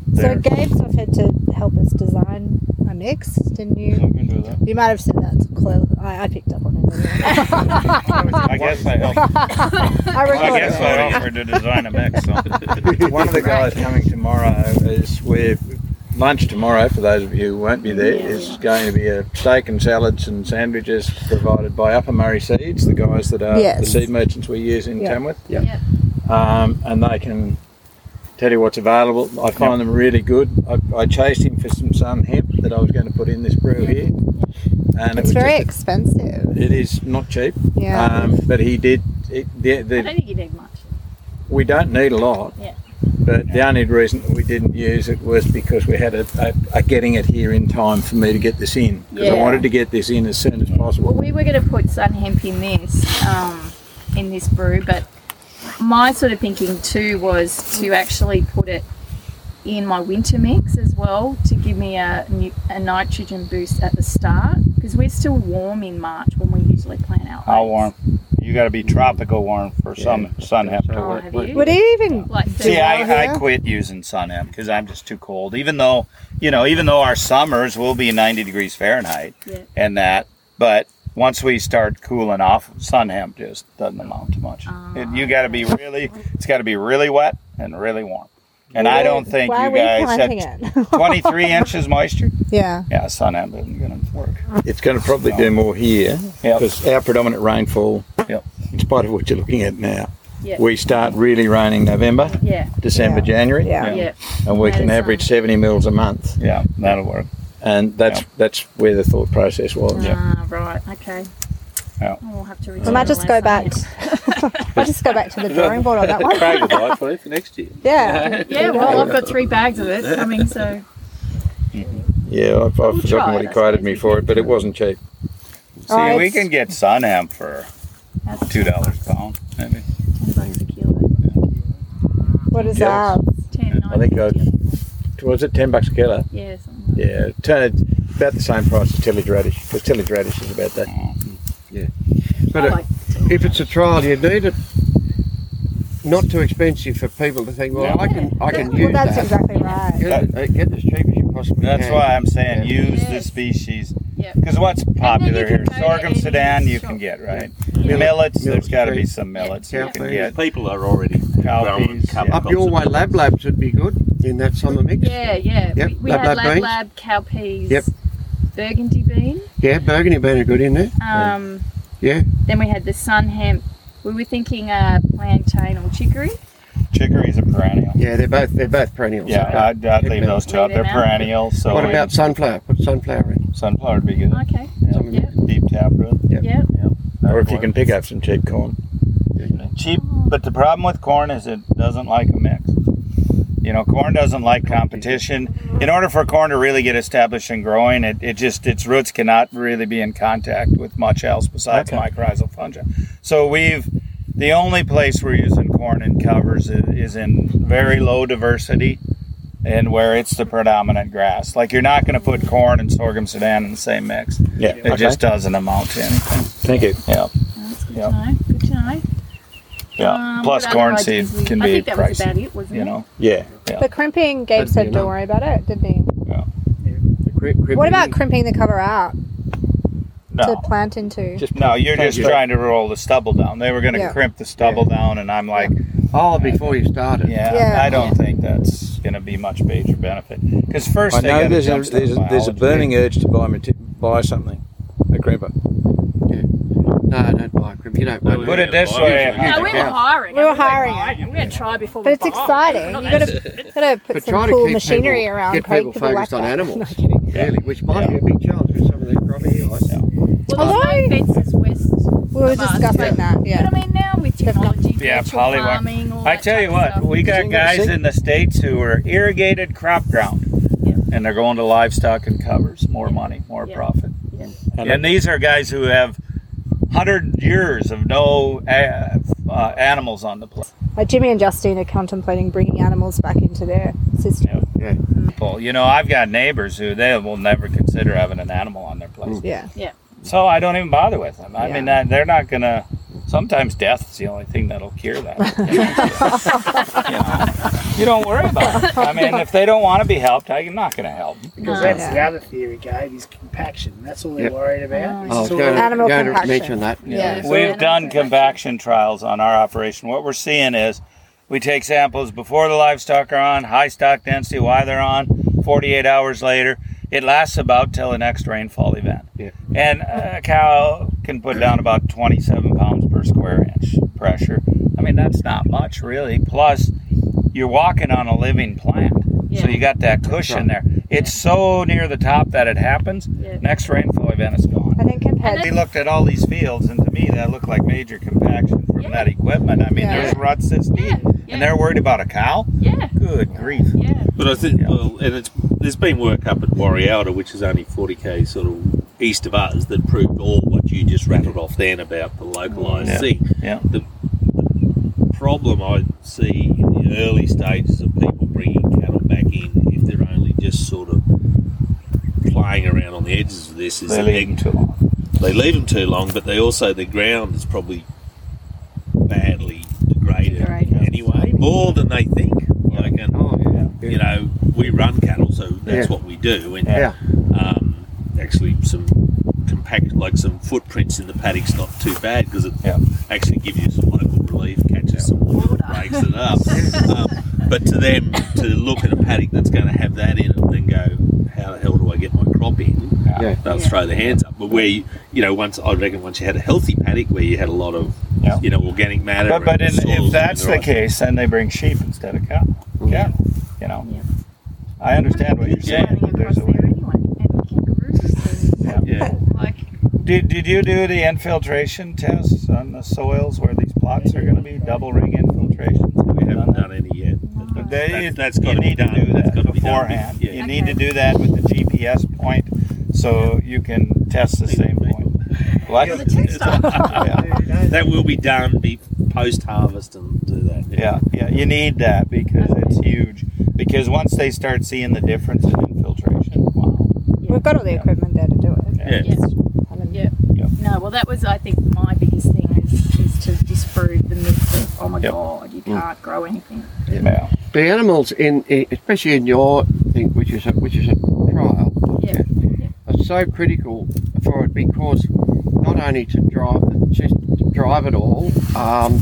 There. So Gabe's offered to help us design a mix, didn't you? I can do that. You might have said that to Claire. I, I picked up on it. I guess I helped. I, I guess I offered to design a mix. So. One of the guys coming tomorrow is we're. Lunch tomorrow, for those of you who won't be there, yeah, is yeah. going to be a steak and salads and sandwiches provided by Upper Murray Seeds, the guys that are yes. the seed merchants we use in yep. Tamworth. Yep. Yep. Um, and they can tell you what's available. I find yep. them really good. I, I chased him for some sun hemp that I was going to put in this brew yep. here. Yep. And it's it was very just, expensive. It is not cheap. Yeah. Um, but he did. It, the, the, I don't think you need much. We don't need a lot. Yeah. But the only reason that we didn't use it was because we had a, a, a getting it here in time for me to get this in. Because yeah. I wanted to get this in as soon as possible. Well, we were going to put sun hemp in this, um, in this brew, but my sort of thinking too was to actually put it in my winter mix as well to give me a, a nitrogen boost at the start. Because we're still warm in March when we usually plant our How warm? You got to be tropical warm for yeah. some sun hemp to work. Oh, would it even? Like, See, I, I quit using sun hemp because I'm just too cold. Even though, you know, even though our summers will be ninety degrees Fahrenheit yeah. and that, but once we start cooling off, sun hemp just doesn't amount to much. Oh, it, you got to be really, it's got to be really wet and really warm. And really? I don't think Why you guys had twenty-three inches moisture. Yeah. Yeah, sun hemp isn't going to work. It's going to probably no. do more here because yep. our predominant rainfall, yep. in spite of what you're looking at now, yep. we start really raining November, yeah. December, yeah. January, yeah. Yeah. Yeah. and we that can average sun. seventy mils a month. Yeah, that'll work. And that's yeah. that's where the thought process was. Ah, yep. right. Okay. Yeah. Oh, we'll have to I might just go back. I just go back to the drawing board on that one. Craig will buy it for you for next year. Yeah. Yeah. Well, I've got three bags of it coming, so. Yeah, I've, I've we'll forgotten what he quoted me for it, but it wasn't cheap. See, oh, we can get sun hemp for two dollars a pound, maybe. Ten bucks a kilo. What is that? Ten. I think I was it ten bucks a kilo. Yeah. Like yeah, ten, about the same price as tillage radish. Because tillage radish is about that. Yeah, but like it, if it's a trial, you need it not too expensive for people to think. Well, yeah. I can, I can well, use that's that. That's exactly right. Get, that, get as cheap as you possibly that's can. That's why I'm saying yeah. use yes. the species because yep. what's popular here, sorghum Sudan, you shop. Can get right. Yeah. Millets, yeah. there's got to be some millets yeah. you can get. People are already cow peas. Yeah. Up your way, lab-labs would be good in that summer mix. Yeah, yeah. Yep. We, we lab, had lab-lab, cow peas. Yep. Burgundy bean. Yeah, burgundy bean are good in there. Um, Yeah. Then we had the sun hemp. We were thinking uh, plantain or chicory. Chicory is a perennial. Yeah, they're both they're both perennials. Yeah, okay. I'd, I'd leave those two out. They're perennials. So what about sunflower? Put sunflower in. Sunflower would be good. Okay. Yeah. Yep. Deep taproot. Yep. Yep. Yep. Or if you can pick up some cheap corn. Cheap, but the problem with corn is it doesn't like a mix. You know, corn doesn't like competition. In order for corn to really get established and growing, it, it just its roots cannot really be in contact with much else besides okay. mycorrhizal fungi. So we've the only place we're using corn in covers is, is in very low diversity and where it's the predominant grass. Like you're not going to put corn and sorghum Sudan in the same mix. Yeah, it okay. just doesn't amount to anything. Thank you. Yeah. That's good yep. to know. Good to know. Yeah. Um, Plus, corn seed we, can I be pricey. I think that pricey, was about it, wasn't you know? It? Yeah. yeah. But crimping, Gabe said, don't worry about it, didn't he? Yeah. yeah. The crimp, crimping. What about crimping the cover out? No. To plant into. Just no, you're just you trying to roll the stubble down. They were going to yeah. crimp the stubble yeah. down, and I'm like, oh, before you started. Yeah. yeah. I don't yeah. think that's going to be much major benefit because first I they know there's a, there's, a, there's a burning yeah. urge to buy buy something, a crimper. No, don't buy a crimper. You don't. No, put it this way. No, we were hiring. We were hiring. We're going to try before. But it's exciting. You've got to got to put some cool machinery around. Get people focused on animals. Really, which might be a big challenge with some of the crappie here. Well, although fences west we were discussing yeah. that, yeah. But I mean, now with technology, yeah, farming, all I tell you what, stuff. We got guys in the States who are irrigated crop ground, yeah. and they're going to livestock and covers, more yeah. money, more yeah. profit. Yeah. And, and these are guys who have one hundred years of no uh, uh, animals on the planet. Like Jimmy and Justine are contemplating bringing animals back into their system. Yeah. Yeah. You know, I've got neighbors who they will never consider having an animal on their place. Yeah, yeah. So I don't even bother with them. I yeah. mean, that, they're not going to... Sometimes death is the only thing that'll cure that. You know, you don't worry about it. I mean, if they don't want to be helped, I'm not going to help them. Because oh, that's yeah. the other theory, Gabe, is compaction. That's all they're yep. worried about. Oh, oh going animal going compaction. To mention that. Yeah. Yeah. We've done compaction trials on our operation. What we're seeing is we take samples before the livestock are on, high stock density, while they're on, forty-eight hours later. It lasts about till the next rainfall event. Yeah. And a cow can put down about twenty-seven pounds per square inch pressure. I mean, that's not much really. Plus, you're walking on a living plant. Yeah. So you got that cushion right. there. It's yeah. so near the top that it happens. Yeah. Next rainfall event is gone. I think compared we looked at all these fields, and to me, that looked like major compaction from yeah. that equipment. I mean, yeah. there's rut system, yeah. Yeah. and they're worried about a cow? Yeah. Good grief. Yeah. But I think, yeah. well, and it's there's been work up at Warrialda, which is only forty k sort of east of us, that proved all what you just rattled off then about the localised yeah. seed. Yeah. The problem I see in the early stages of people bringing cattle back in, if they're only just sort of playing around on the edges of this, is they leave them too long. They leave them too long, but they also, the ground is probably badly degraded, degraded. anyway, more than they think. Yeah. Like, and, oh, yeah. Yeah. you know, we run cattle, so that's yeah. what we do. And yeah. um, actually, some compact, like some footprints in the paddock's not too bad because it yeah. actually gives you some local relief, catches yeah. some water, breaks it up. um, but to them, to look at a paddock that's going to have that in it and then go, how the hell do I get my crop in? Uh, yeah. They'll yeah. throw their hands up. But where you, you know, once I reckon once you had a healthy paddock where you had a lot of, yeah. you know, organic matter. But, but in, if that's the, the right case, then they bring sheep instead of cow. Yeah, you know. Yeah. I understand what you're saying, but there's a way. Yeah. yeah. Like, did did you do the infiltration tests on the soils where these plots are going to be double ring infiltrations? We haven't done any yet. But they, that's, that's got to be done. You need to do that beforehand. Yeah. You okay. need to do that with the G P S point, so you can test the same point. What? yeah. That will be done be post harvest and do that. Yeah. yeah, yeah. You need that because it's huge. Because once they start seeing the difference in infiltration, wow. Yeah. We've got all the yeah. equipment there to do it. Yeah. Yes. Yep. Yep. No, well, that was, I think, my biggest thing is, is to disprove the myth that, oh, my yep. God, you can't mm. grow anything. Yeah. Yeah. The animals, in, in, especially in your thing, which is a, which is a trial, yep. yeah, yep. are so critical for it because not only to drive, just to drive it all um,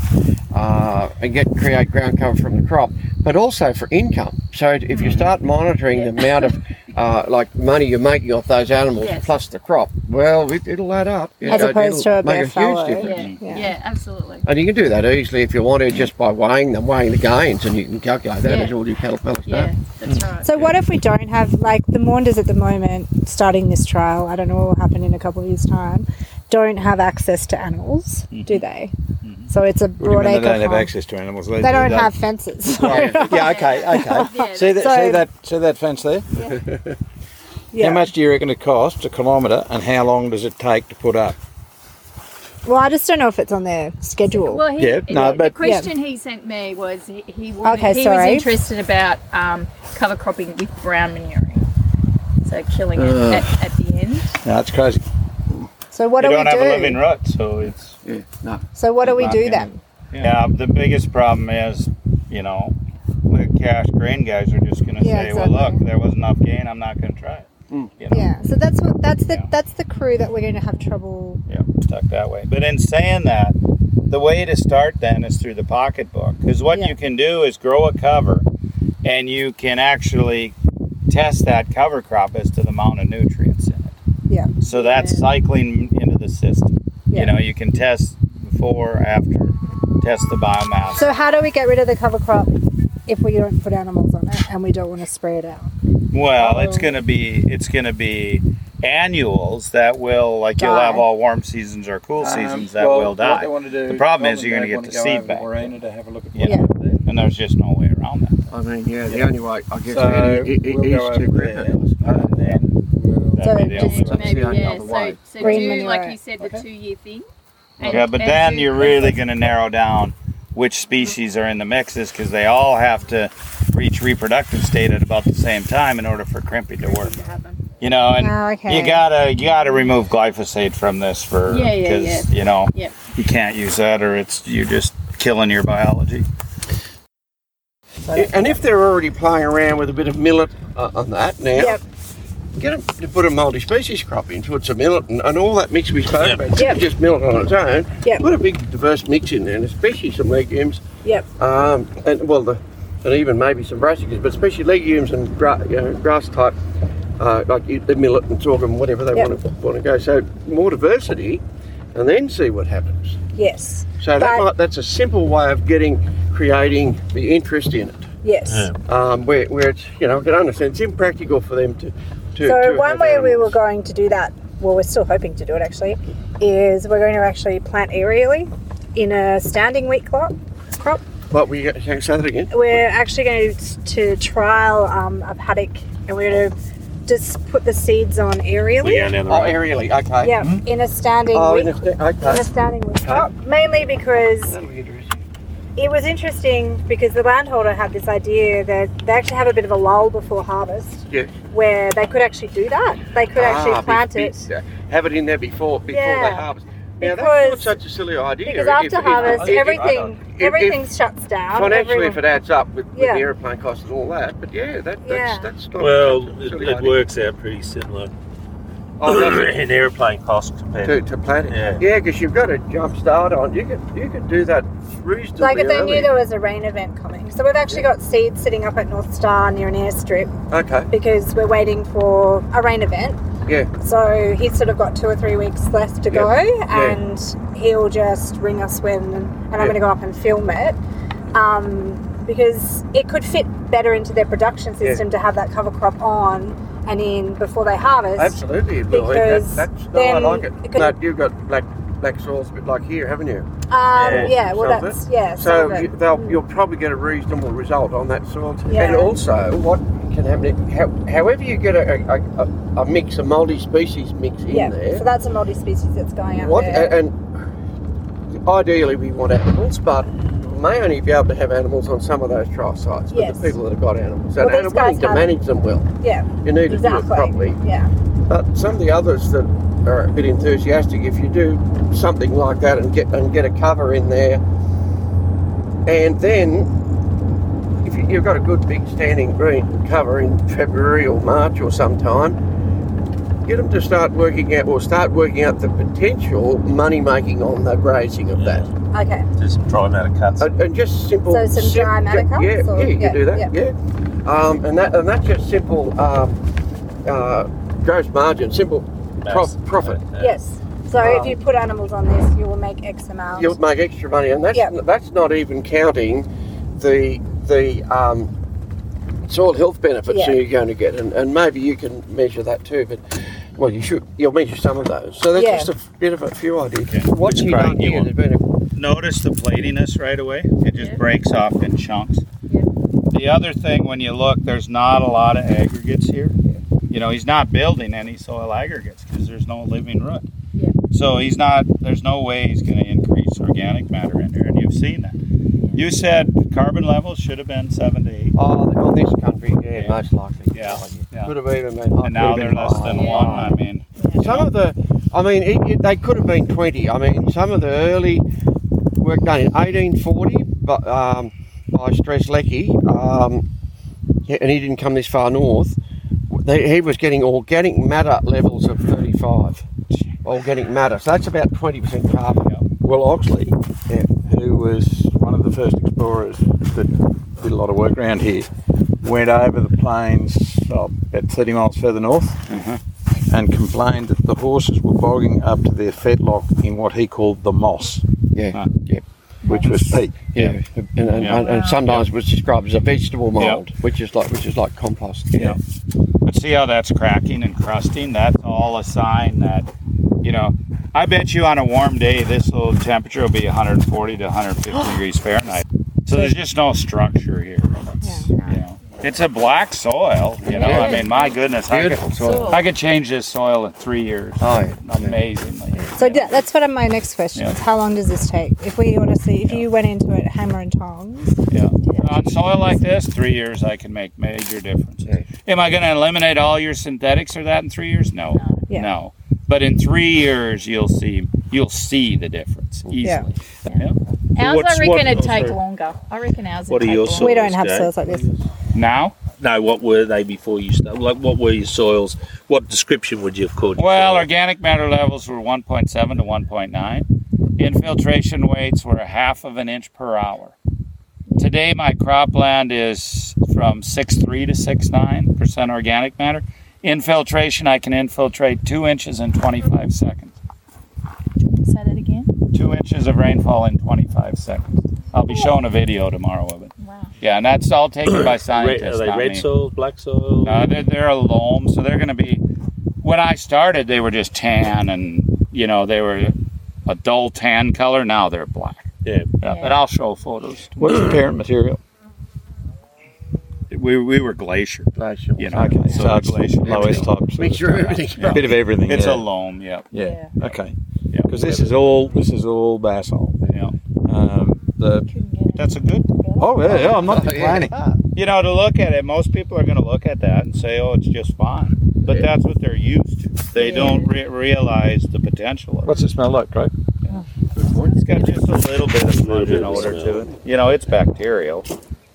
uh, and get create ground cover from the crop, but also for income. So if you start monitoring yeah. the amount of uh, like money you're making off those animals, yes, plus the crop, well, it, it'll add up. You As know, opposed to a bare fallow. Yeah. Yeah. yeah, absolutely. And you can do that easily if you want to, just by weighing them, weighing the gains, and you can calculate that yeah. as all your cattle pellets yeah, know. That's right. So yeah. what if we don't have, like the Maunders at the moment, starting this trial, I don't know what will happen in a couple of years' time, don't have access to animals, mm-hmm. do they? Mm-hmm. So it's a broad acre. They don't have access to animals. They, they don't they have don't. fences. Right. yeah, okay, okay. Yeah, see, that, so, see, that, see that fence there? Yeah. yeah. How much do you reckon it costs a kilometre, and how long does it take to put up? Well, I just don't know if it's on their schedule. Well, he, yeah, no, the, but, the question yeah. he sent me was he, he, wanted, okay, he was interested about um, cover cropping with brown manuring, so killing uh. it at, at the end. No, it's crazy. So what do we do? You don't have a living rut, so it's... Yeah, no. So what do we do then? Yeah, the biggest problem is, you know, the cash grain guys are just going to yeah, say, exactly. well, look, there was enough gain, I'm not going to try it. Mm. You know? Yeah, so that's what that's the yeah. that's the crew that we're going to have trouble... Yeah, stuck that way. But in saying that, the way to start then is through the pocketbook, because what yeah. you can do is grow a cover, and you can actually test that cover crop as to the amount of nutrients in it. Yeah. So that's and cycling into the system. Yeah. You know, you can test before, after, test the biomass. So how do we get rid of the cover crop if we don't put animals on it and we don't want to spray it out? Well, oh. it's going to be it's going to be annuals that will, like die. You'll have all warm seasons or cool um, seasons that well, will die. Do, the problem is you're going to get the go seed back. To have a look at yeah. Yeah. And there's just no way around that. I mean, yeah, the yeah. only way I guess so it, it, we'll is to grip it. Uh, then So just maybe, yeah, so, so do, like you said, the okay. two-year thing. And, yeah, but then you're really going to narrow down which species are in the mixes, because they all have to reach reproductive state at about the same time in order for crimping to work. You know, and oh, okay. you gotta you gotta remove glyphosate from this for because yeah, yeah, yeah. you know yeah. you can't use that, or it's you're just killing your biology. So and if they're already playing around with a bit of millet uh, on that now. Yep. Get them to put a multi-species crop in, so it's a millet and, and all that mix we spoke yep. about. Yep. Just millet on its own. Yep. Put a big diverse mix in there, and especially some legumes. Yep. Um, and well, the, and even maybe some brassicas, but especially legumes and gra- you know, grass type, uh, like the millet and sorghum, whatever they yep. want to want to go. So more diversity, and then see what happens. Yes. So that might, that's a simple way of getting creating the interest in it. Yes. Yeah. Um, where where it's you know I can understand it's impractical for them to. To, so to one way animals. we were going to do that, well, we're still hoping to do it actually, is we're going to actually plant aerially in a standing wheat crop. crop. What were you saying that again? We're actually going to, to trial um, a paddock, and we're going to just put the seeds on aerially. Yeah, oh, aerially, okay. Yeah, mm-hmm. in a standing oh, wheat crop. Okay. In a standing wheat okay. crop, mainly because it was interesting because the landholder had this idea that they actually have a bit of a lull before harvest yeah. where they could actually do that. They could ah, actually plant be, it. Be, uh, have it in there before before yeah. they harvest. Now, because, that's not such a silly idea. Because after if, harvest, if, everything if, everything if, shuts down. Financially, everyone, if it adds up with, with yeah. the aeroplane costs and all that, but yeah, that, that's, yeah. that's not well, a silly it, it idea. works out pretty similar. In aeroplane cost compared to, to plant it. Yeah, because yeah, you've got a jump start on. You could you could do that reasonably Like if they early. knew there was a rain event coming. So we've actually yeah. got seeds sitting up at North Star near an airstrip. Okay. Because we're waiting for a rain event. Yeah. So he's sort of got two or three weeks left to yeah. go, and yeah. he'll just ring us when, and yeah. I'm going to go up and film it. Um, because it could fit better into their production system yeah. to have that cover crop on and in before they harvest. Absolutely, it will. Because that, that's, no, I like it. it no, you've got black black soils a bit like here, haven't you? Um, yeah. yeah, well something. that's, yeah. So you, they'll, you'll probably get a reasonable result on that soil. Yeah. And also, what can happen, how, however you get a, a, a, a mix, a multi-species mix in yeah. there. So that's a multi-species that's going out what, there. And ideally we want animals, but may only be able to have animals on some of those trial sites with yes. the people that have got animals. And well, wanting to manage them well. Yeah, you need to exactly. do it properly. Yeah. But some of the others that are a bit enthusiastic, if you do something like that and get and get a cover in there, and then if you, you've got a good big standing green cover in February or March or sometime, get them to start working out, or start working out the potential money making on the grazing of yeah. that. Okay. Just some dry matter cuts. And, and just simple. So some sim- dry matter cuts. Yeah, or? yeah, you yeah, do that. Yeah. yeah. Um, and that and that's just simple um, uh, gross margin, simple prof- profit. Yes. So um, if you put animals on this, you will make X amount. You'll make extra money, and that's yep. that's not even counting the the um, soil health benefits yeah. you're going to get, and, and maybe you can measure that too. But well, you should. You'll measure some of those. So that's yeah. just a bit of a few ideas. Yeah. What's you done here? There's been a notice the platiness right away. It just yeah. breaks off in chunks. Yeah. The other thing, when you look, there's not a lot of aggregates here. Yeah. You know, he's not building any soil aggregates because there's no living root. Yeah. So he's not. There's no way he's going to increase organic matter in there, and you've seen that. You said carbon levels should have been seven to eight. Oh, on this country, yeah, yeah. most likely. Yeah. yeah. Could have even been higher. And now they're less high. than yeah. one. I mean, yeah. some know. of the. I mean, it, it, they could have been twenty. I mean, some of the early. Work done in eighteen forty but, um, by Stress Lecky, um, and he didn't come this far north. They, he was getting organic matter levels of thirty-five Organic matter, so that's about twenty percent carbon. Yeah. Well, Oxley, yeah, who was one of the first explorers that did a lot of work around here, went over the plains oh, about thirty miles further north mm-hmm. and complained that the horses were bogging up to their fetlock in what he called the moss. Yeah, huh. yeah, which was peat. Yeah, yeah. And, and, yeah. and, and sometimes yeah. was described as a vegetable mould, yeah. which is like which is like compost. Yeah. yeah, but see how that's cracking and crusting? That's all a sign that, you know, I bet you on a warm day this little temperature will be one forty to one fifty degrees Fahrenheit. So there's just no structure here. It's, yeah. you know, it's a black soil. You know, yeah. I mean, my goodness, beautiful I could, soil. I could change this soil in three years. Oh, yeah. amazingly. So that's what my next question is. Yeah. How long does this take? If we honestly, if yeah. you went into it hammer and tongs. Yeah. yeah. On soil like this, three years I can make major differences. Yeah. Am I going to eliminate all your synthetics or that in three years? No. No. Yeah. no. But in three years you'll see you'll see the difference easily. Yeah. Yeah. Yeah. Ours, What's, I reckon it'd take sorry. longer. I reckon ours would take your longer. We don't have Dave? soils like this. Now? No, what were they before you started? Like, what were your soils? What description would you have called? Well, organic matter levels were one point seven to one point nine Infiltration weights were a half of an inch per hour. Today, my cropland is from six point three to six point nine percent organic matter. Infiltration, I can infiltrate two inches in twenty-five seconds Say that again? Two inches of rainfall in twenty-five seconds I'll be showing a video tomorrow of it. Wow. Yeah, and that's all taken by scientists. Red, are they red soil, black soil? No, they're, they're a loam, so they're going to be... When I started, they were just tan, and, you know, they were a dull tan color. Now they're black. Yeah. yeah. But I'll show photos. What's the parent material? We we were glacier. Glacier. You know, okay. So, so glacier. Lowest type. Mixture of everything. Yeah. A bit of everything. It's yeah. a loam, yeah. Yeah, yeah. okay. Because yeah. this is all this is all basalt. Yeah. Um, the... That's a good thing. Oh, yeah, yeah, I'm not complaining. You know, to look at it, most people are going to look at that and say, oh, it's just fine. But yeah. that's what they're used to. They yeah. don't re- realize the potential of it. What's it smell like, Craig? Yeah. It's got just a little bit of pungent odor to it. You know, it's bacterial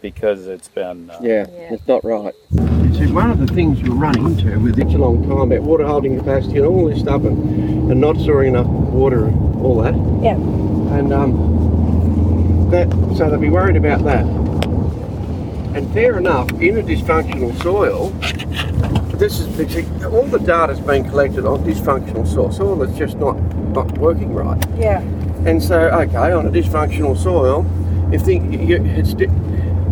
because it's been... Uh, yeah, yeah, it's not right. See, one of the things you run into with it's a long time about water holding capacity and all this stuff and, and not storing enough water and all that. Yeah. And... um. That, so they'll be worried about that. And fair enough, in a dysfunctional soil, this is all the data's been collected on dysfunctional soil, soil that's just not, not working right. Yeah. And so, okay, on a dysfunctional soil, if think it's di-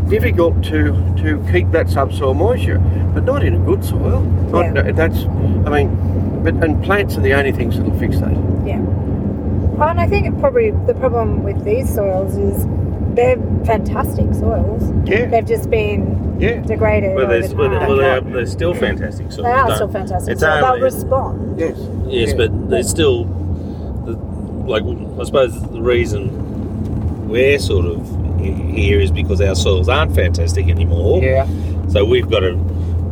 difficult to, to keep that subsoil moisture, but not in a good soil. Not, yeah. That's, I mean, but and plants are the only things that'll fix that. Yeah. Oh, and I think it probably the problem with these soils is they're fantastic soils. Yeah. They've just been yeah. degraded. Well, they're, well, they're, well they're, they're still fantastic soils. They are still fantastic it's soils. Only, they'll respond. Yes. Yes, yeah. but they're still, like, I suppose the reason we're sort of here is because our soils aren't fantastic anymore. Yeah. So we've got a,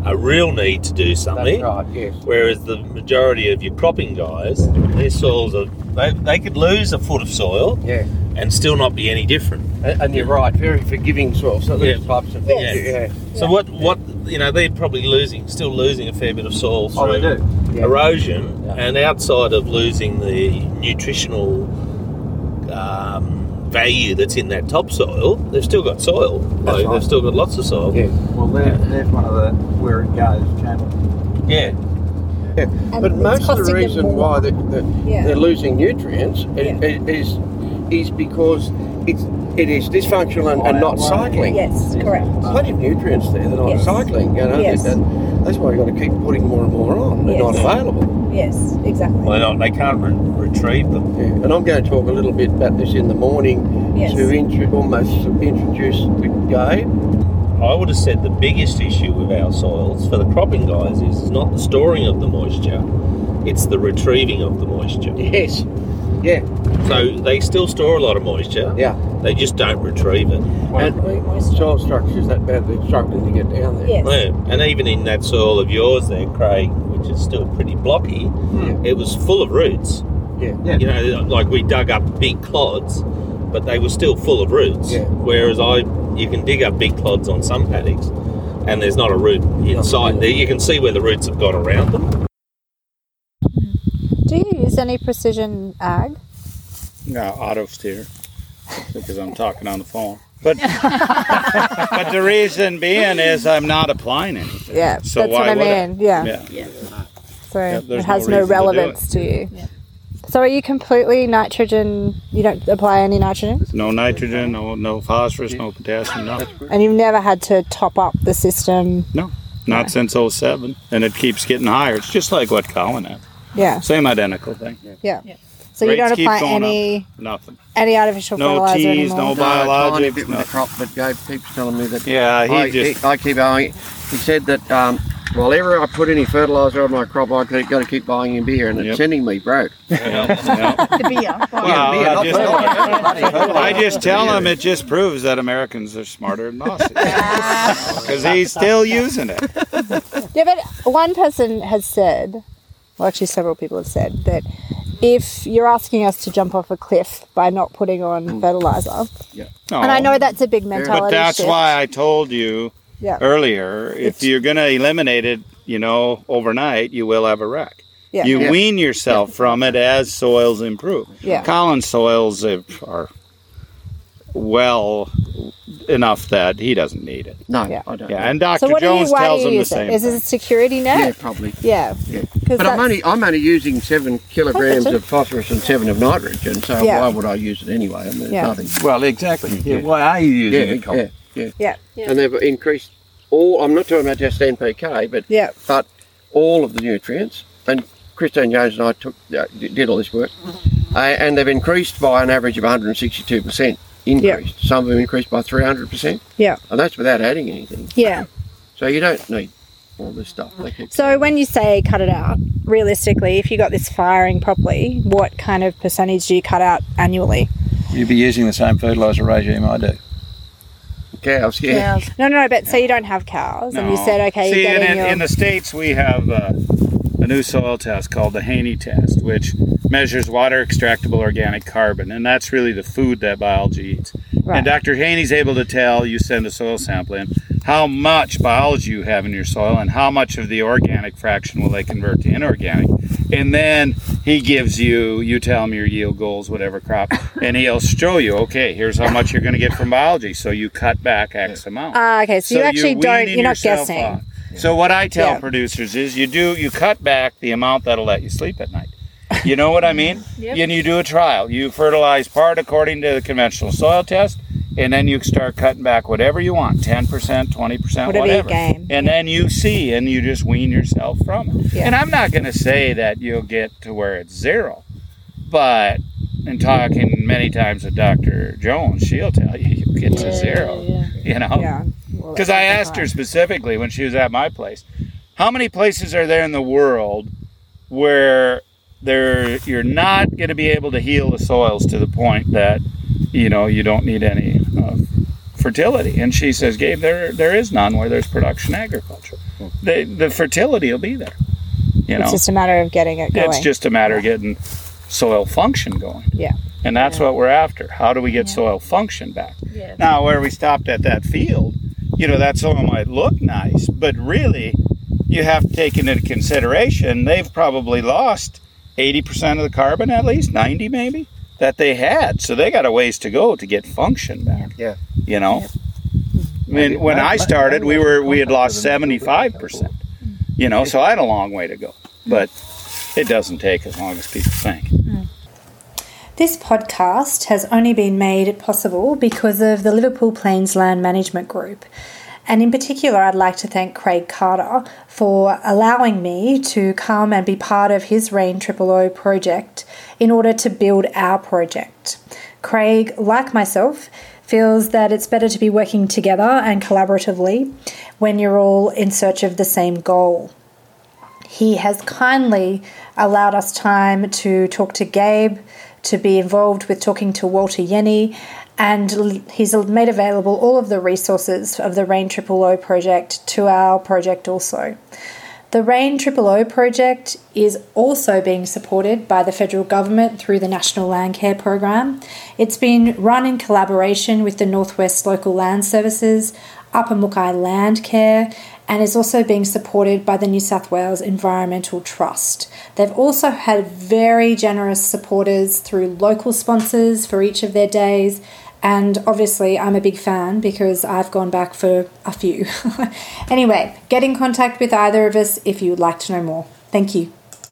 a real need to do something. That's right, yes. Whereas the majority of your cropping guys, their soils are... They, they could lose a foot of soil yeah. and still not be any different. And, and you're right, very forgiving soil. So those yeah. types of things. Yeah. Yeah. So yeah. what what you know they're probably losing, still losing a fair bit of soil through oh, they do. Yeah. erosion, yeah. and outside of losing the nutritional um, value that's in that topsoil, they've still got soil. Like, right. They've still got lots of soil. Yeah. Well, they're, they're one of the where it goes channel. Yeah. Yeah. And but most of the reason why the, the, yeah. they're losing nutrients yeah. is is because it's it is dysfunctional and, and not cycling. Yes, correct. There's plenty of nutrients there that aren't yes. cycling. You know, yes. that, that's why you've got to keep putting more and more on. They're yes. not available. Yes, exactly. Well, not, they can't re- retrieve them. Yeah. And I'm going to talk a little bit about this in the morning yes. to intro- almost introduce Gabe. I would have said the biggest issue with our soils for the cropping guys is, is not the storing of the moisture, it's the retrieving of the moisture. Yes. Yeah. So they still store a lot of moisture. Yeah. They just don't retrieve it. And soil structure is that badly struggling to get down there. Yes. Yeah. And even in that soil of yours there, Craig, which is still pretty blocky, yeah. it was full of roots. Yeah. yeah. You know, like we dug up big clods, but they were still full of roots. Yeah. Whereas I, you can dig up big clods on some paddocks and there's not a root inside there. You can see where the roots have got around them. Do you use any precision ag? No, out of steer, because I'm talking on the phone. But but the reason being is I'm not applying anything. Yeah, so that's why what I mean. I? Yeah. Yeah. yeah. So yeah, it has no, no relevance to, to you. Yeah. So are you completely nitrogen, you don't apply any nitrogen? No nitrogen, no no phosphorus, no potassium, nothing. And you've never had to top up the system? No, not no. since oh seven, and it keeps getting higher. It's just like what Colin had. Yeah. Same identical thing. Yeah. yeah. So Rates you don't apply any nothing. any artificial no fertilizer teas, anymore? No teas, no biologics. No, no. The crop, but Gabe keeps telling me that yeah, he I, just... he, I keep going. He said that um, whenever I put any fertilizer on my crop, I've got to keep buying him beer, and yep. it's sending me broke. Yeah, yeah. The beer. Well, yeah, beer I, just, I just tell him it just proves that Americans are smarter than Aussies. Because he's still using it. Yeah, but one person has said, well, actually several people have said, that if you're asking us to jump off a cliff by not putting on mm. fertilizer, yeah. oh, and I know that's a big mentality shift. But that's shift. why I told you yeah. earlier, if it's, you're going to eliminate it, you know, overnight, you will have a wreck. Yeah. You yeah. wean yourself yeah. from it as soils improve. Yeah. Colin's soils are well enough that he doesn't need it. No, yeah. I don't. Yeah, and Doctor So Jones you, tells him the same. It? Is it a security net? Yeah, probably. Yeah. yeah. But I'm only I'm only using seven kilograms of phosphorus and seven of nitrogen, so yeah. why would I use it anyway? I mean, there's yeah. nothing. Well, exactly. Yeah. Yeah. Why are you using yeah. it? Yeah. Yeah. yeah, yeah. And they've increased all. I'm not talking about just N P K, but yeah. but all of the nutrients. And Christine Jones and I took uh, did all this work, uh, and they've increased by an average of one hundred sixty-two percent increased. Yep. Some of them increased by three hundred percent. Yeah. And that's without adding anything. Yeah. So you don't need all this stuff. So when you say cut it out, realistically, if you got this firing properly, what kind of percentage do you cut out annually? You'd be using the same fertiliser regime I do. Cows, yeah. Cows. No, no, no, but so you don't have cows. No. And you said, okay, See, you're getting in, your... in the States we have uh, a new soil test called the Haney test, which measures water-extractable organic carbon, and that's really the food that biology eats. Right. And Doctor Haney's able to tell, you send a soil sample in, how much biology you have in your soil and how much of the organic fraction will they convert to inorganic. And then he gives you, you tell him your yield goals, whatever crop, and he'll show you, okay, here's how much you're going to get from biology, so you cut back X amount. Ah, uh, okay, so, so you actually you're don't, you're not guessing. Off. So what I tell yeah. producers is you do, you cut back the amount that'll let you sleep at night. You know what I mean? Yep. And you do a trial. You fertilize part according to the conventional soil test, and then you start cutting back whatever you want, ten percent, twenty percent, whatever. whatever. Game. And yeah. then you see, and you just wean yourself from it. Yeah. And I'm not going to say that you'll get to where it's zero, but in talking many times with Doctor Jones, she'll tell you you'll get yeah, to zero, yeah. you know? Because yeah. well, I asked her specifically when she was at my place, how many places are there in the world where... There, you're not going to be able to heal the soils to the point that, you know, you don't need any uh, fertility. And she says, Gabe, there there is none where there's production agriculture. The, the fertility will be there. You know, it's just a matter of getting it going. It's just a matter of getting soil function going. Yeah. And that's yeah. what we're after. How do we get yeah. soil function back? Yeah. Now, where we stopped at that field, you know, that soil might look nice, but really you have to take into consideration they've probably lost eighty percent of the carbon at least, ninety maybe, that they had. So they got a ways to go to get function back. Yeah. You know? Yeah. I mean, I when I started, I we were we had lost seventy-five percent. You know, so I had a long way to go. But it doesn't take as long as people think. This podcast has only been made possible because of the Liverpool Plains Land Management Group. And in particular, I'd like to thank Craig Carter for allowing me to come and be part of his Rain Triple O project in order to build our project. Craig, like myself, feels that it's better to be working together and collaboratively when you're all in search of the same goal. He has kindly allowed us time to talk to Gabe, to be involved with talking to Walter Yenny, and he's made available all of the resources of the Rain Triple O project to our project also. The Rain Triple O project is also being supported by the federal government through the National Land Care Program. It's been run in collaboration with the Northwest Local Land Services, Upper Mukai Land Care, and is also being supported by the New South Wales Environmental Trust. They've also had very generous supporters through local sponsors for each of their days, and obviously I'm a big fan because I've gone back for a few. Anyway, get in contact with either of us if you'd like to know more. Thank you.